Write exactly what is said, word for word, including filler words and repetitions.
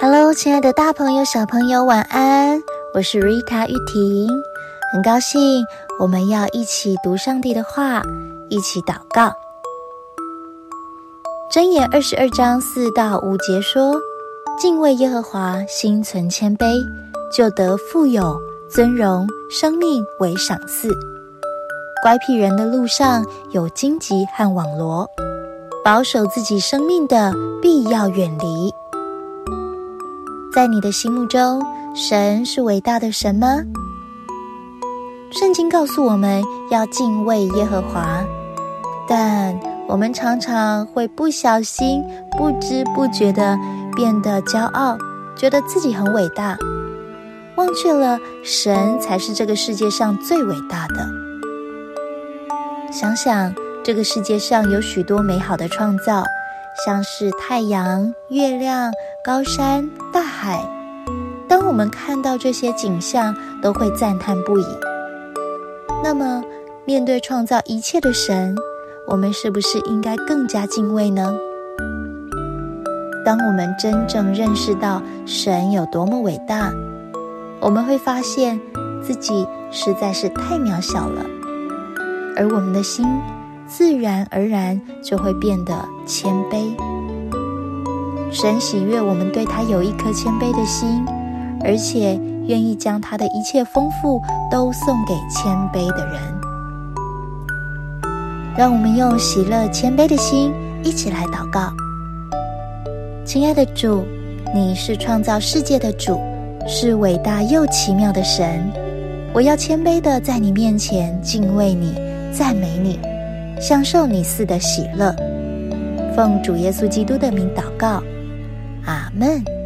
Hello， 亲爱的大朋友、小朋友，晚安！我是 Rita 玉婷，很高兴我们要一起读上帝的话，一起祷告。箴言二十二章四到五节说：“敬畏耶和华，心存谦卑，就得富有、尊荣、生命为赏赐。乖僻人的路上有荆棘和网罗，保守自己生命的，必要远离。”在你的心目中，神是伟大的神吗？圣经告诉我们要敬畏耶和华，但我们常常会不小心、不知不觉地变得骄傲，觉得自己很伟大，忘却了神才是这个世界上最伟大的。想想，这个世界上有许多美好的创造，像是太阳、月亮、高山、大海，当我们看到这些景象，都会赞叹不已。那么，面对创造一切的神，我们是不是应该更加敬畏呢？当我们真正认识到神有多么伟大，我们会发现自己实在是太渺小了，而我们的心自然而然就会变得谦卑。神喜悦我们对他有一颗谦卑的心，而且愿意将他的一切丰富都送给谦卑的人。让我们用喜乐谦卑的心一起来祷告。亲爱的主，你是创造世界的主，是伟大又奇妙的神。我要谦卑地在你面前敬畏你，赞美你，享受你赐的喜乐。奉主耶稣基督的名祷告，阿们。